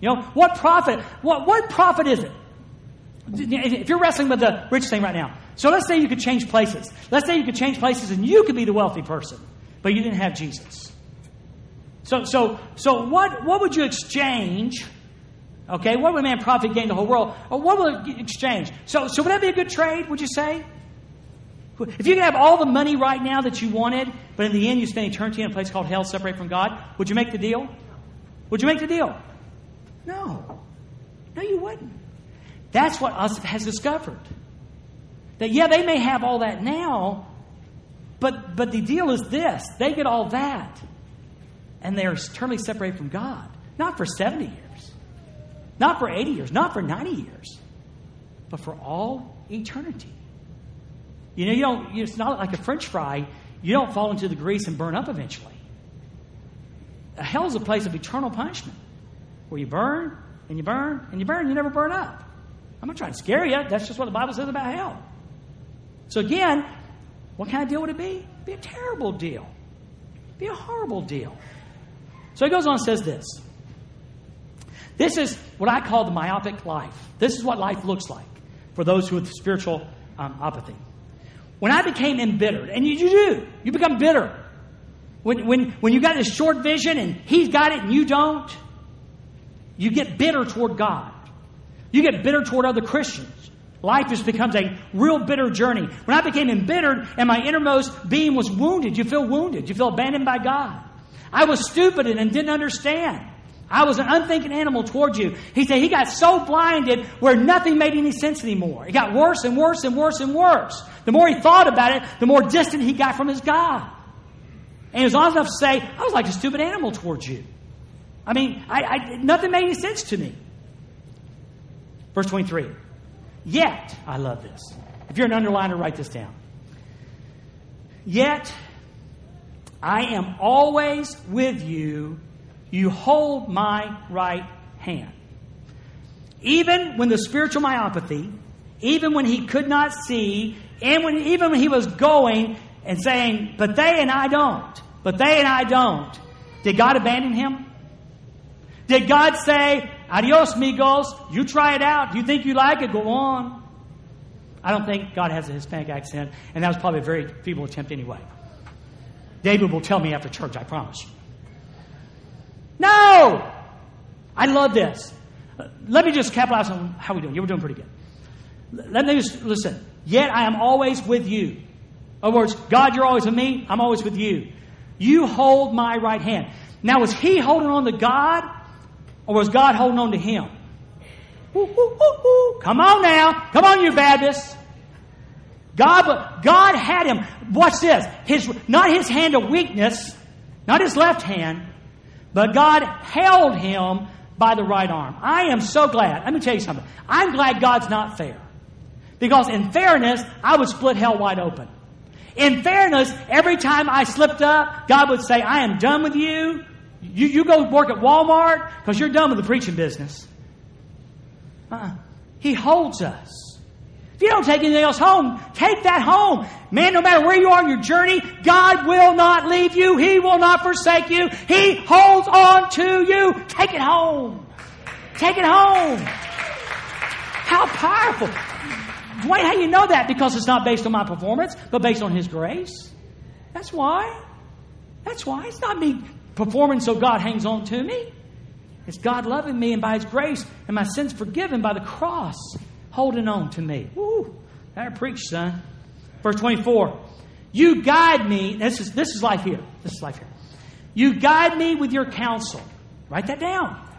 You know, what profit? What profit is it? If you're wrestling with the rich thing right now. So let's say you could change places. Let's say you could change places and you could be the wealthy person. But you didn't have Jesus. So what would you exchange? Okay, what would a man profit gain the whole world? Or what would it exchange? So would that be a good trade, would you say? If you could have all the money right now that you wanted, but in the end you spend eternity in a place called hell, separate from God, would you make the deal? Would you make the deal? No. No, you wouldn't. That's what Asaph has discovered. That, yeah, they may have all that now, but the deal is this. They get all that, and they're eternally separated from God. Not for 70 years. Not for 80 years. Not for 90 years. But for all eternity. You know, it's not like a French fry. You don't fall into the grease and burn up eventually. Hell is a place of eternal punishment where you burn and you burn and you burn. You never burn up. I'm not trying to scare you. That's just what the Bible says about hell. So again, what kind of deal would it be? It'd be a terrible deal. It'd be a horrible deal. So he goes on and says this. This is what I call the myopic life. This is what life looks like for those who have spiritual apathy. When I became embittered, and you do, you become bitter. When you got this short vision and he's got it and you don't, you get bitter toward God. You get bitter toward other Christians. Life just becomes a real bitter journey. When I became embittered and my innermost being was wounded, you feel wounded. You feel abandoned by God. I was stupid and didn't understand. I was an unthinking animal toward you. He said he got so blinded where nothing made any sense anymore. It got worse and worse and worse and worse. The more he thought about it, the more distant he got from his God. And he was honest enough to say, I was like a stupid animal toward you. I mean, I nothing made any sense to me. Verse 23. Yet, I love this. If you're an underliner, write this down. Yet, I am always with you. You hold my right hand. Even when the spiritual myopathy, even when he could not see, and even when he was going and saying, but they and I don't. Did God abandon him? Did God say, adios, amigos, you try it out. You think you like it, go on. I don't think God has a Hispanic accent, and that was probably a very feeble attempt anyway. David will tell me after church, I promise you. No! I love this. Let me just capitalize on how we're doing. You were doing pretty good. Let me just listen. Yet I am always with you. In other words, God, you're always with me. I'm always with you. You hold my right hand. Now, was he holding on to God? Or was God holding on to him? Woo, woo, woo, woo. Come on now. Come on, you Baptists. God had him. Watch this. Not his hand of weakness. Not his left hand. But God held him by the right arm. I am so glad. Let me tell you something. I'm glad God's not fair. Because in fairness, I would split hell wide open. In fairness, every time I slipped up, God would say, I am done with you. You go work at Walmart because you're done with the preaching business. He holds us. If you don't take anything else home, take that home. Man, no matter where you are in your journey, God will not leave you. He will not forsake you. He holds on to you. Take it home. Take it home. How powerful. Wait, how do you know that? Because it's not based on my performance, but based on His grace. That's why. That's why. It's not me performing so God hangs on to me. It's God loving me, and by His grace and my sins forgiven by the cross, holding on to me. Woo! That'll preach, son. Verse 24. You guide me. This is life here. This is life here. You guide me with your counsel. Write that down.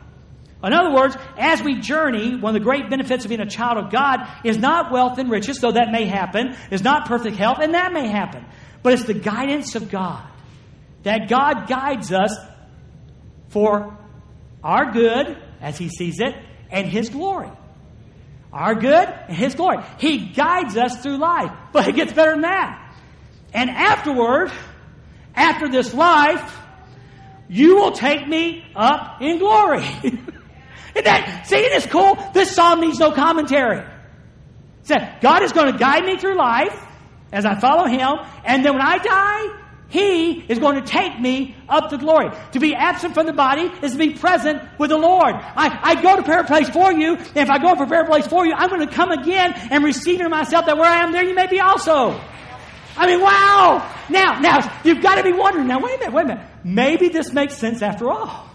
In other words, as we journey, one of the great benefits of being a child of God is not wealth and riches, though that may happen, is not perfect health, and that may happen. But it's the guidance of God. That God guides us for our good, as He sees it, and His glory. Our good and His glory. He guides us through life. But it gets better than that. And afterward, after this life, you will take me up in glory. See, isn't this cool? This psalm needs no commentary. It said, God is going to guide me through life as I follow Him. And then when I die, He is going to take me up to glory. To be absent from the body is to be present with the Lord. I go to prepare a place for you. And if I go to prepare a place for you, I'm going to come again and receive it myself, that where I am, there you may be also. I mean, wow. Now, you've got to be wondering. Now, wait a minute. Maybe this makes sense after all.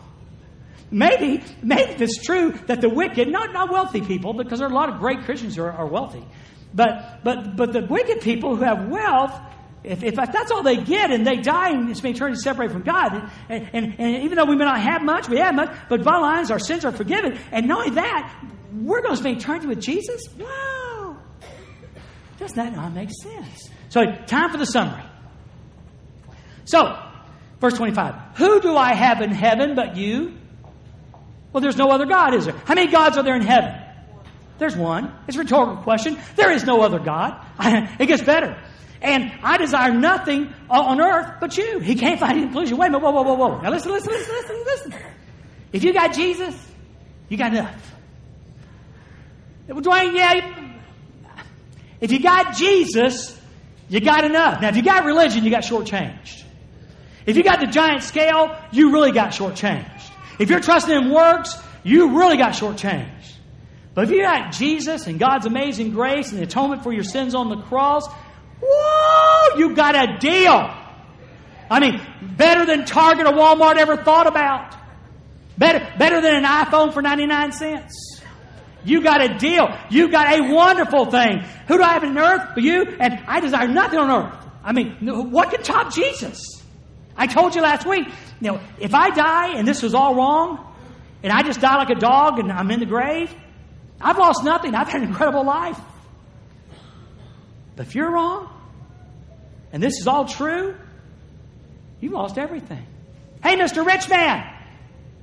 Maybe it's true that the wicked, not wealthy people, because there are a lot of great Christians who are wealthy, but the wicked people who have wealth, if that's all they get and they die and it's eternity separated from God, and even though we may not have much, we have much, but bottom line is our sins are forgiven, and knowing that, we're going to spend eternity with Jesus? Wow! Does that not make sense? So, time for the summary. So, verse 25. Who do I have in heaven but you? Well, there's no other God, is there? How many gods are there in heaven? There's one. It's a rhetorical question. There is no other God. It gets better. And I desire nothing on earth but you. He can't find any conclusion. Wait a minute. Whoa. Now listen. If you got Jesus, you got enough. Dwayne, yeah. If you got Jesus, you got enough. Now, if you got religion, you got shortchanged. If you got the giant scale, you really got shortchanged. If you're trusting in works, you really got shortchanged. But if you got Jesus and God's amazing grace and the atonement for your sins on the cross, whoa, you got a deal. I mean, better than Target or Walmart ever thought about. Better than an iPhone for 99 cents. You got a deal. You got a wonderful thing. Who do I have on earth but you? And I desire nothing on earth. I mean, what can top Jesus? I told you last week, you know, if I die and this was all wrong, and I just die like a dog and I'm in the grave, I've lost nothing. I've had an incredible life. But if you're wrong, and this is all true, you've lost everything. Hey, Mr. Rich Man,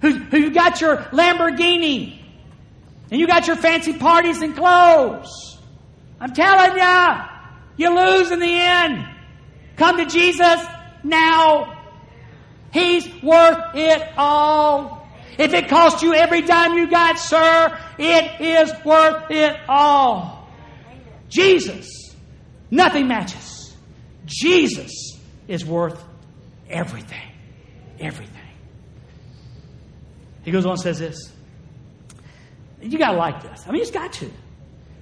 who you got your Lamborghini, and you got your fancy parties and clothes, I'm telling ya, you lose in the end. Come to Jesus now. He's worth it all. If it cost you every dime you got, sir, it is worth it all. Jesus. Nothing matches. Jesus is worth everything. Everything. He goes on and says this. You got to like this. I mean, you just got to.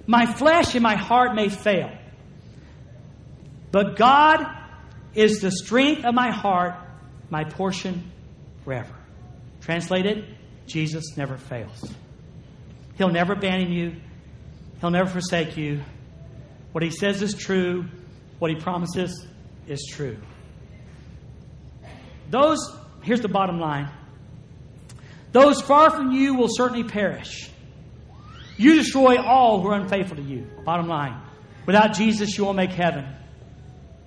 My flesh and my heart may fail, but God is the strength of my heart, my portion forever. Translated, Jesus never fails. He'll never abandon you. He'll never forsake you. What He says is true. What He promises is true. Here's the bottom line. Those far from you will certainly perish. You destroy all who are unfaithful to you. Bottom line. Without Jesus, you won't make heaven.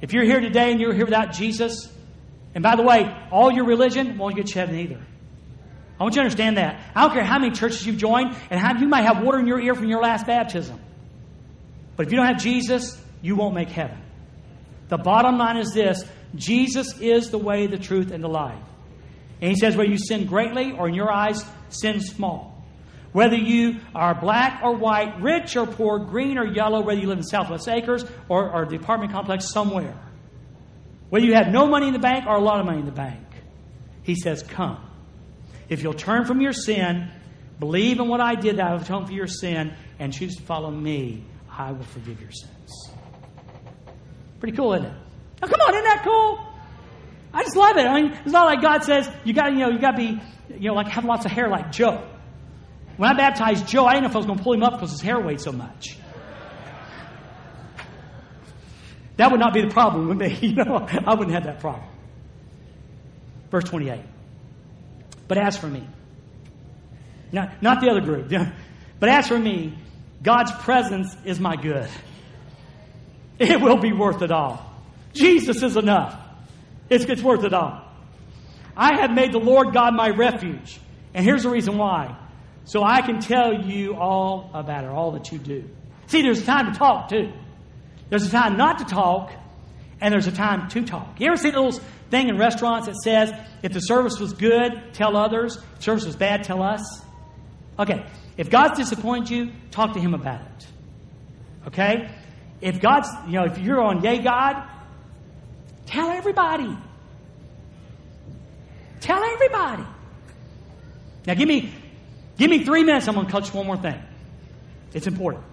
If you're here today and you're here without Jesus, and by the way, all your religion won't get you heaven either. I want you to understand that. I don't care how many churches you've joined and how you might have water in your ear from your last baptism. But if you don't have Jesus, you won't make heaven. The bottom line is this. Jesus is the way, the truth, and the life. And He says whether you sin greatly or in your eyes, sin small. Whether you are black or white, rich or poor, green or yellow, whether you live in Southwest Acres or the apartment complex somewhere, whether you have no money in the bank or a lot of money in the bank, he says, come. If you'll turn from your sin, believe in what I did, that I have atoned for your sin, and choose to follow me, I will forgive your sins. Pretty cool, isn't it? Now, come on, isn't that cool? I just love it. I mean, it's not like God says you got to be like have lots of hair like Joe. When I baptized Joe, I didn't know if I was going to pull him up because his hair weighed so much. That would not be the problem with me. I wouldn't have that problem. Verse 28. But as for me, not the other group, but as for me, God's presence is my good. It will be worth it all. Jesus is enough. It's worth it all. I have made the Lord God my refuge. And here's the reason why. So I can tell you all about it, all that you do. See, there's a time to talk, too. There's a time not to talk, and there's a time to talk. You ever see the little thing in restaurants that says, if the service was good, tell others. If the service was bad, tell us. Okay, if God's disappointed you, talk to him about it. Okay? If God's, if you're on Yay God, tell everybody. Tell everybody. Now give me 3 minutes. I'm going to touch one more thing. It's important.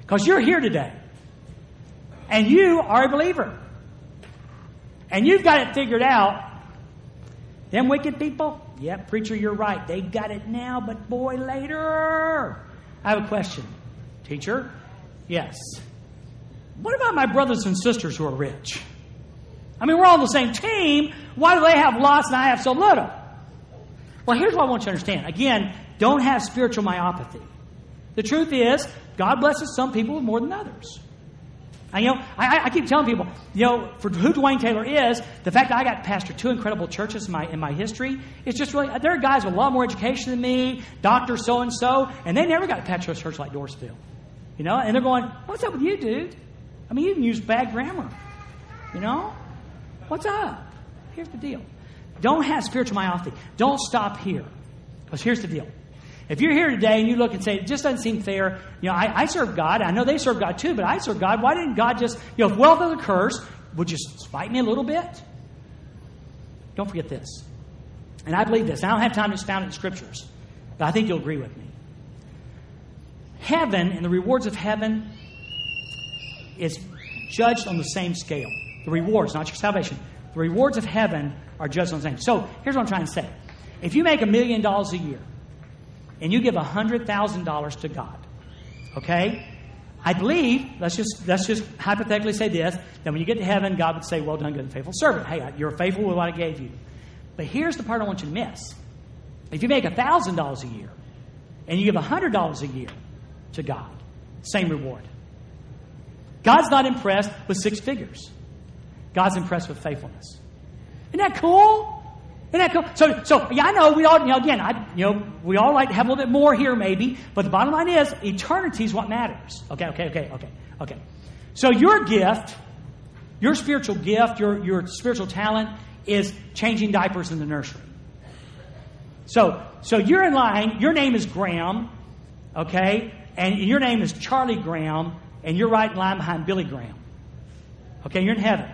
Because you're here today. And you are a believer. And you've got it figured out. Them wicked people? Yep, preacher, you're right. They got it now, but boy, later. I have a question. Teacher? Yes. What about my brothers and sisters who are rich? I mean, we're all on the same team. Why do they have lots and I have so little? Well, here's what I want you to understand. Again, don't have spiritual myopathy. The truth is, God blesses some people with more than others. I keep telling people, for who Dwayne Taylor is, the fact that I got pastor two incredible churches in my history, it's just really, there are guys with a lot more education than me, Dr. So-and-so, and they never got to pastor a church like Dorisville. And they're going, what's up with you, dude? I mean, you even use bad grammar. What's up? Here's the deal. Don't have spiritual myopathy. Don't stop here. Because here's the deal. If you're here today and you look and say, it just doesn't seem fair. I serve God. I know they serve God too, but I serve God. Why didn't God just, if wealth is a curse, would you spite me a little bit? Don't forget this. And I believe this. I don't have time to expound it in scriptures, but I think you'll agree with me. Heaven and the rewards of heaven is judged on the same scale. The rewards, not your salvation. The rewards of heaven are judged on the same. So here's what I'm trying to say. If you make $1 million a year, and you give $100,000 to God, okay? I believe, let's just hypothetically say this, that when you get to heaven, God would say, well done, good and faithful servant. Hey, you're faithful with what I gave you. But here's the part I want you to miss. If you make $1,000 a year, and you give $100 a year to God, same reward. God's not impressed with six figures. God's impressed with faithfulness. Isn't that cool? Isn't that cool? So, I know we all, again, we all like to have a little bit more here maybe, but the bottom line is eternity is what matters. Okay. So your gift, your spiritual gift, your spiritual talent is changing diapers in the nursery. So you're in line, your name is Graham, okay, and your name is Charlie Graham, and you're right in line behind Billy Graham. Okay, you're in heaven.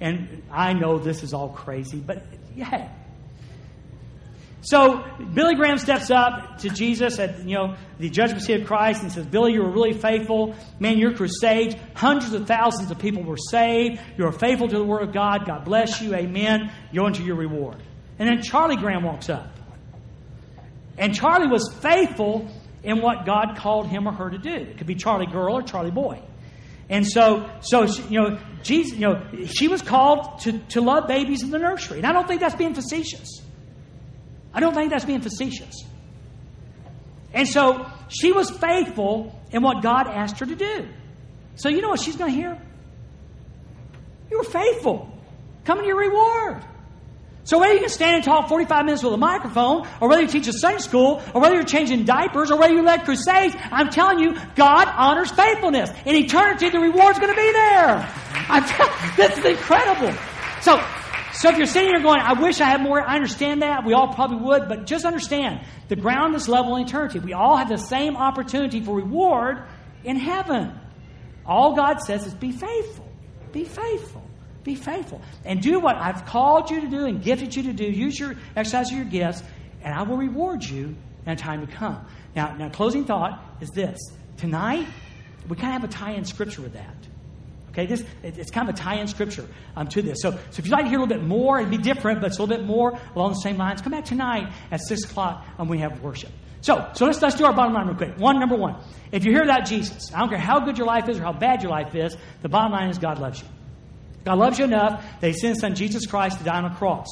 And I know this is all crazy, but yeah. So Billy Graham steps up to Jesus at the judgment seat of Christ and says, Billy, you were really faithful. Man, your crusade, hundreds of thousands of people were saved. You were faithful to the Word of God. God bless you. Amen. You're on to your reward. And then Charlie Graham walks up. And Charlie was faithful in what God called him or her to do. It could be Charlie girl or Charlie boy. And so, Jesus, she was called to love babies in the nursery. And I don't think that's being facetious. And so she was faithful in what God asked her to do. So you know what she's going to hear? You were faithful. Come to your reward. So whether you can stand and talk 45 minutes with a microphone, or whether you teach a Sunday school, or whether you're changing diapers, or whether you led crusades, I'm telling you, God honors faithfulness. In eternity, the reward's going to be there. This is incredible. So, So if you're sitting here going, I wish I had more, I understand that. We all probably would. But just understand, the ground is level in eternity. We all have the same opportunity for reward in heaven. All God says is be faithful. Be faithful. Be faithful. And do what I've called you to do and gifted you to do. Use your exercise of your gifts, and I will reward you in a time to come. Now, closing thought is this. Tonight, we kind of have a tie-in scripture with that. Okay, it's kind of a tie-in scripture to this. So if you'd like to hear a little bit more, it'd be different, but it's a little bit more along the same lines. Come back tonight at 6 o'clock and we have worship. So let's do our bottom line real quick. Number one, if you're here without Jesus, I don't care how good your life is or how bad your life is, the bottom line is God loves you. God loves you enough that He sent His Son Jesus Christ to die on a cross.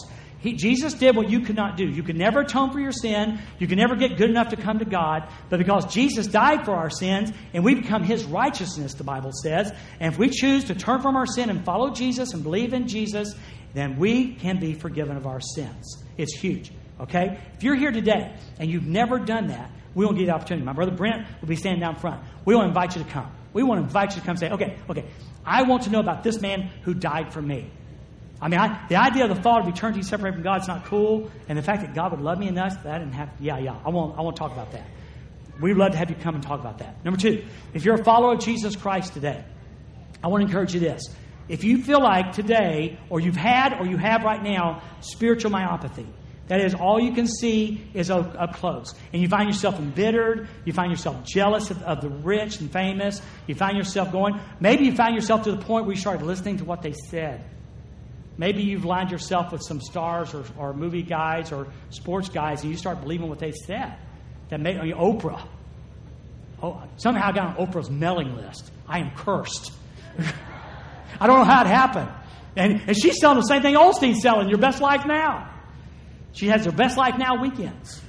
Jesus did what you could not do. You could never atone for your sin. You could never get good enough to come to God. But because Jesus died for our sins, and we become His righteousness, the Bible says, and if we choose to turn from our sin and follow Jesus and believe in Jesus, then we can be forgiven of our sins. It's huge, okay? If you're here today and you've never done that, we won't give you the opportunity. My brother Brent will be standing down front. We will invite you to come. We want to invite you to come and say, okay, I want to know about this man who died for me. I mean, the idea of the thought of eternity separated from God is not cool. And the fact that God would love me enough, that didn't happen. I won't talk about that. We'd love to have you come and talk about that. Number two, if you're a follower of Jesus Christ today, I want to encourage you this. If you feel like today, or you've had, or you have right now, spiritual myopathy, that is, all you can see is up close. And you find yourself embittered. You find yourself jealous of the rich and famous. You find yourself going, maybe you find yourself to the point where you started listening to what they said. Maybe you've lined yourself with some stars or movie guys or sports guys, and you start believing what they said. Oprah. Oh, somehow I got on Oprah's mailing list. I am cursed. I don't know how it happened. And she's selling the same thing Olstein's selling, your best life now. She has her best life now weekends.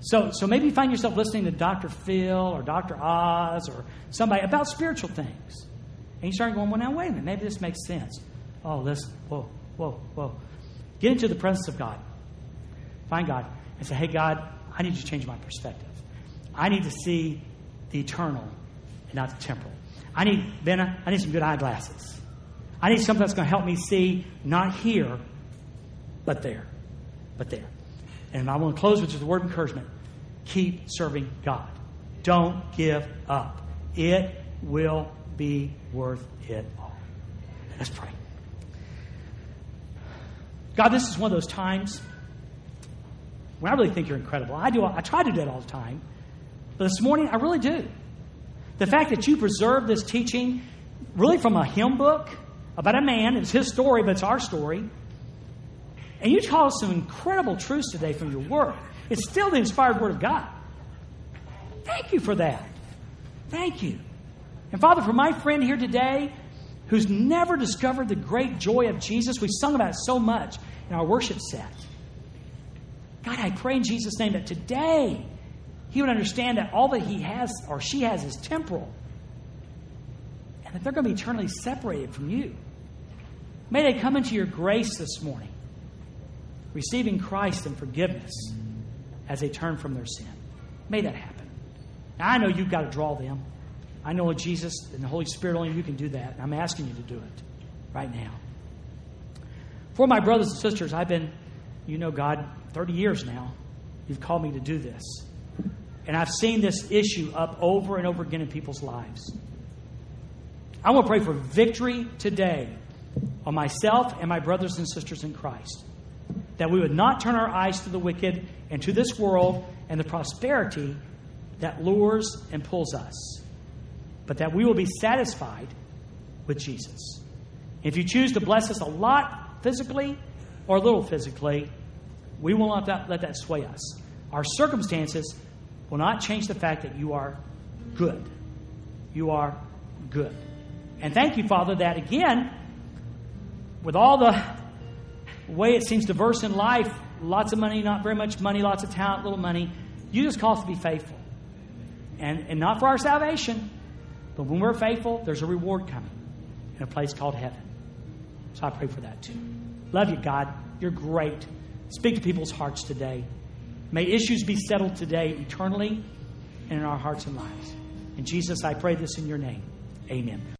So maybe you find yourself listening to Dr. Phil or Dr. Oz or somebody about spiritual things. And you start going, well, now, wait a minute. Maybe this makes sense. Oh, listen, whoa. Get into the presence of God. Find God and say, hey, God, I need you to change my perspective. I need to see the eternal and not the temporal. I need some good eyeglasses. I need something that's going to help me see not here, but there. And I want to close with just a word of encouragement. Keep serving God. Don't give up. It will be worth it all. Let's pray. God, this is one of those times when I really think you're incredible. I try to do it all the time. But this morning, I really do. The fact that you preserved this teaching really from a hymn book about a man. It's his story, but it's our story. And you taught us some incredible truths today from your word. It's still the inspired word of God. Thank you for that. Thank you. And Father, for my friend here today, who's never discovered the great joy of Jesus. We sung about it so much in our worship set. God, I pray in Jesus' name that today he would understand that all that he has or she has is temporal. And that they're going to be eternally separated from you. May they come into your grace this morning, receiving Christ and forgiveness as they turn from their sin. May that happen. Now, I know you've got to draw them. I know Jesus and the Holy Spirit, only you can do that. I'm asking you to do it right now. For my brothers and sisters, I've been, God, 30 years now. You've called me to do this. And I've seen this issue up over and over again in people's lives. I want to pray for victory today on myself and my brothers and sisters in Christ. That we would not turn our eyes to the wicked and to this world and the prosperity that lures and pulls us. But that we will be satisfied with Jesus. If you choose to bless us a lot physically or a little physically, we will not let that sway us. Our circumstances will not change the fact that you are good. You are good. And thank you, Father, that again, with all the way it seems diverse in life, lots of money, not very much money, lots of talent, little money, you just call us to be faithful. And not for our salvation, but when we're faithful, there's a reward coming in a place called heaven. So I pray for that too. Love you, God. You're great. Speak to people's hearts today. May issues be settled today eternally and in our hearts and lives. And Jesus, I pray this in your name. Amen.